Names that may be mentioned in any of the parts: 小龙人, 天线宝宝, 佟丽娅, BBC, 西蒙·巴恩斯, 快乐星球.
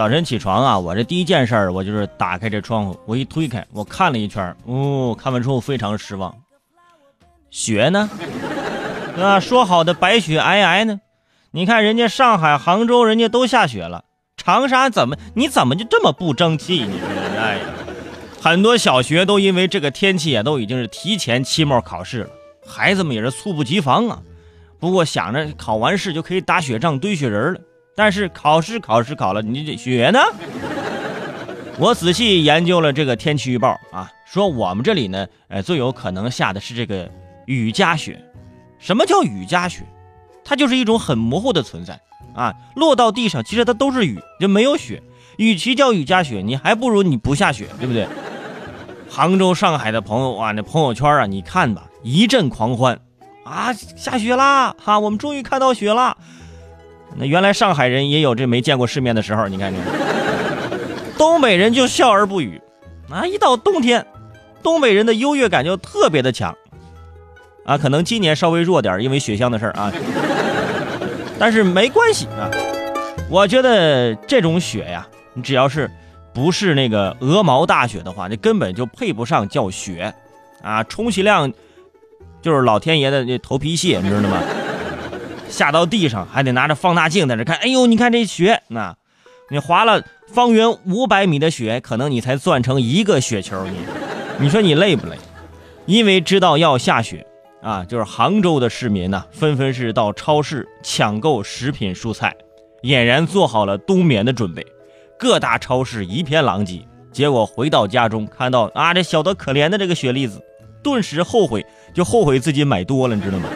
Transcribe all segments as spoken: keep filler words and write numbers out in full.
早晨起床啊，我这第一件事儿我就是打开这窗户，我一推开，我看了一圈，哦，看完之后非常失望。雪呢？啊，说好的白雪皑皑呢？你看人家上海、杭州，人家都下雪了，长沙怎么你怎么就这么不争气？你说，哎呀，很多小学都因为这个天气啊，都已经是提前期末考试了，孩子们也是猝不及防啊。不过想着考完试就可以打雪仗堆雪人了，但是考试考试考了，你这雪呢？我仔细研究了这个天气预报啊，说我们这里呢，呃，最有可能下的是这个雨夹雪。什么叫雨夹雪？它就是一种很模糊的存在啊，落到地上其实它都是雨，就没有雪。与其叫雨夹雪，你还不如你不下雪，对不对？杭州、上海的朋友啊，那朋友圈啊，你看吧，一阵狂欢啊，下雪啦！哈、啊，我们终于看到雪啦！那原来上海人也有这没见过世面的时候，你看这，东北人就笑而不语啊！一到冬天，东北人的优越感就特别的强啊，可能今年稍微弱点，因为雪乡的事儿啊，但是没关系啊。我觉得这种雪呀，你只要是不是那个鹅毛大雪的话，那根本就配不上叫雪啊，充其量就是老天爷的那头皮屑，你知道吗？下到地上还得拿着放大镜在这看，哎呦，你看这雪，那你滑了方圆五百米的雪，可能你才攥成一个雪球，你你说你累不累？因为知道要下雪啊，就是杭州的市民呢、啊，纷纷是到超市抢购食品蔬菜，俨然做好了冬眠的准备。各大超市一片狼藉，结果回到家中看到啊，这小的可怜的这个雪粒子，顿时后悔，就后悔自己买多了，你知道吗？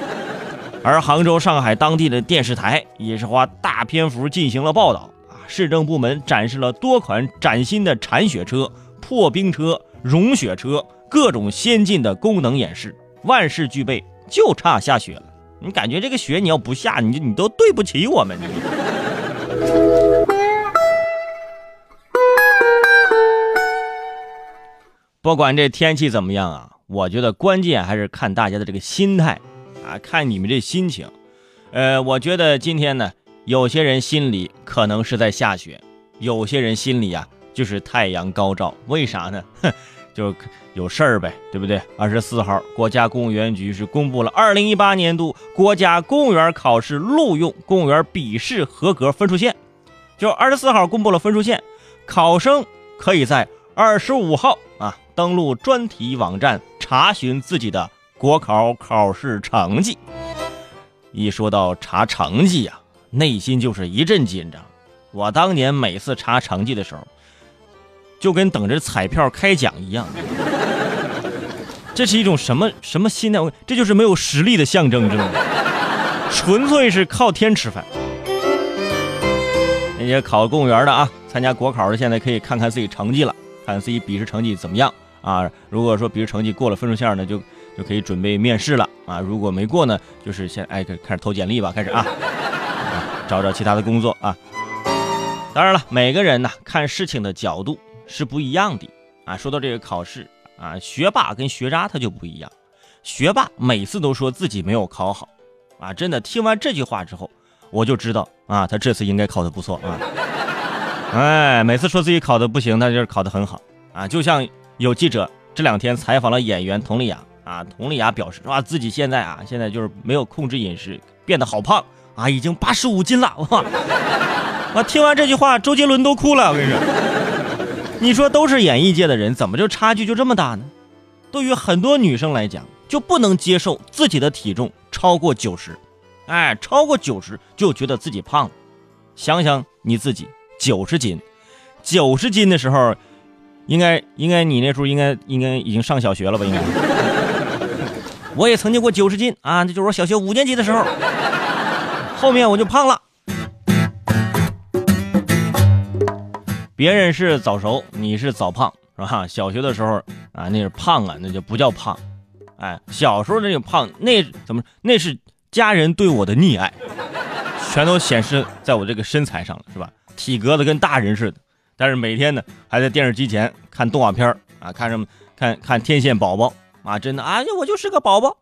而杭州、上海当地的电视台也是花大篇幅进行了报道啊，市政部门展示了多款崭新的铲雪车、破冰车、融雪车，各种先进的功能演示，万事俱备，就差下雪了。你感觉这个雪你要不下，你你都对不起我们。不管这天气怎么样啊，我觉得关键还是看大家的这个心态。啊，看你们这心情，呃，我觉得今天呢，有些人心里可能是在下雪，有些人心里啊就是太阳高照。为啥呢？哼，就有事儿呗，对不对？二十四号，国家公务员局是公布了二零一八年度国家公务员考试录用公务员笔试合格分数线，就二十四号公布了分数线，考生可以在二十五号啊登录专题网站查询自己的国考考试成绩。一说到查成绩啊，内心就是一阵紧张。我当年每次查成绩的时候，就跟等着彩票开奖一样。这是一种什么什么心态？这就是没有实力的象征，真的，纯粹是靠天吃饭。那些考公务员的啊，参加国考的现在可以看看自己成绩了，看自己笔试成绩怎么样啊。如果说笔试成绩过了分数线呢，就。就可以准备面试了啊！如果没过呢，就是先哎开始投简历吧，开始 啊, 啊，找找其他的工作啊。当然了，每个人呢看事情的角度是不一样的啊。说到这个考试啊，学霸跟学渣他就不一样。学霸每次都说自己没有考好啊，真的听完这句话之后，我就知道啊，他这次应该考得不错啊。哎，每次说自己考得不行，他就是考得很好啊。就像有记者这两天采访了演员佟丽娅。啊，佟丽娅表示啊，自己现在啊，现在就是没有控制饮食，变得好胖啊，已经八十五斤了哇！我、啊、听完这句话，周杰伦都哭了。我跟你说，你说都是演艺界的人，怎么就差距就这么大呢？对于很多女生来讲，就不能接受自己的体重超过九十，哎，超过九十就觉得自己胖了。想想你自己九十斤，九十斤的时候，应该应该你那时候应该应该已经上小学了吧？应该。我也曾经过九十斤啊，那就是我小学五年级的时候，后面我就胖了。别人是早熟，你是早胖，是吧？小学的时候啊，那是胖啊，那就不叫胖。哎，小时候那个胖，那怎么那是家人对我的溺爱，全都显示在我这个身材上了，是吧？体格子跟大人似的，但是每天呢，还在电视机前看动画片啊，看什么看看天线宝宝。啊，真的啊，我就是个宝宝。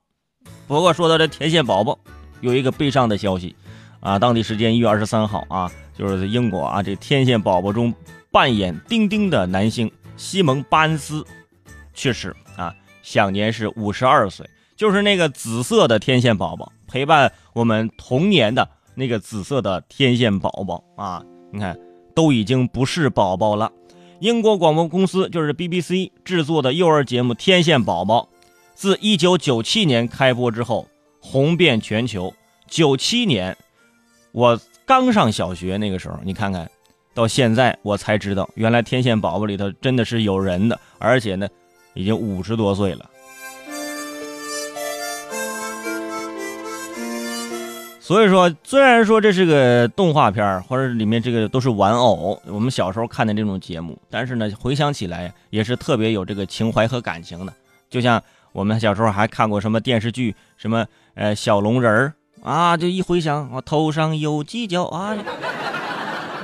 不过说到这天线宝宝，有一个悲伤的消息啊，当地时间一月二十三号啊，就是在英国啊，这天线宝宝中扮演丁丁的男星西蒙·巴恩斯去世啊，享年是五十二岁，就是那个紫色的天线宝宝，陪伴我们童年的那个紫色的天线宝宝啊，你看都已经不是宝宝了。英国广播公司就是 B B C 制作的幼儿节目《天线宝宝》自一九九七年开播之后红遍全球。九七年我刚上小学那个时候，你看看到现在我才知道原来天线宝宝里头真的是有人的，而且呢已经五十多岁了。所以说虽然说这是个动画片或者里面这个都是玩偶，我们小时候看的这种节目，但是呢回想起来也是特别有这个情怀和感情的。就像我们小时候还看过什么电视剧，什么呃小龙人啊，就一回想我、啊、头上有犄角啊，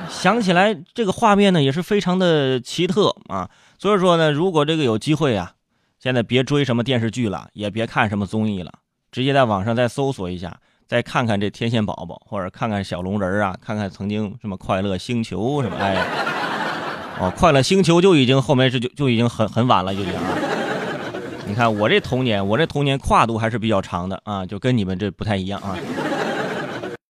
想起来这个画面呢也是非常的奇特啊。所以说呢如果这个有机会啊，现在别追什么电视剧了，也别看什么综艺了，直接在网上再搜索一下，再看看这天线宝宝，或者看看小龙人啊，看看曾经什么快乐星球什么，哎，哦，快乐星球就已经后面是就就已经很很晚了，就这样。你看我这童年，我这童年跨度还是比较长的啊，就跟你们这不太一样啊。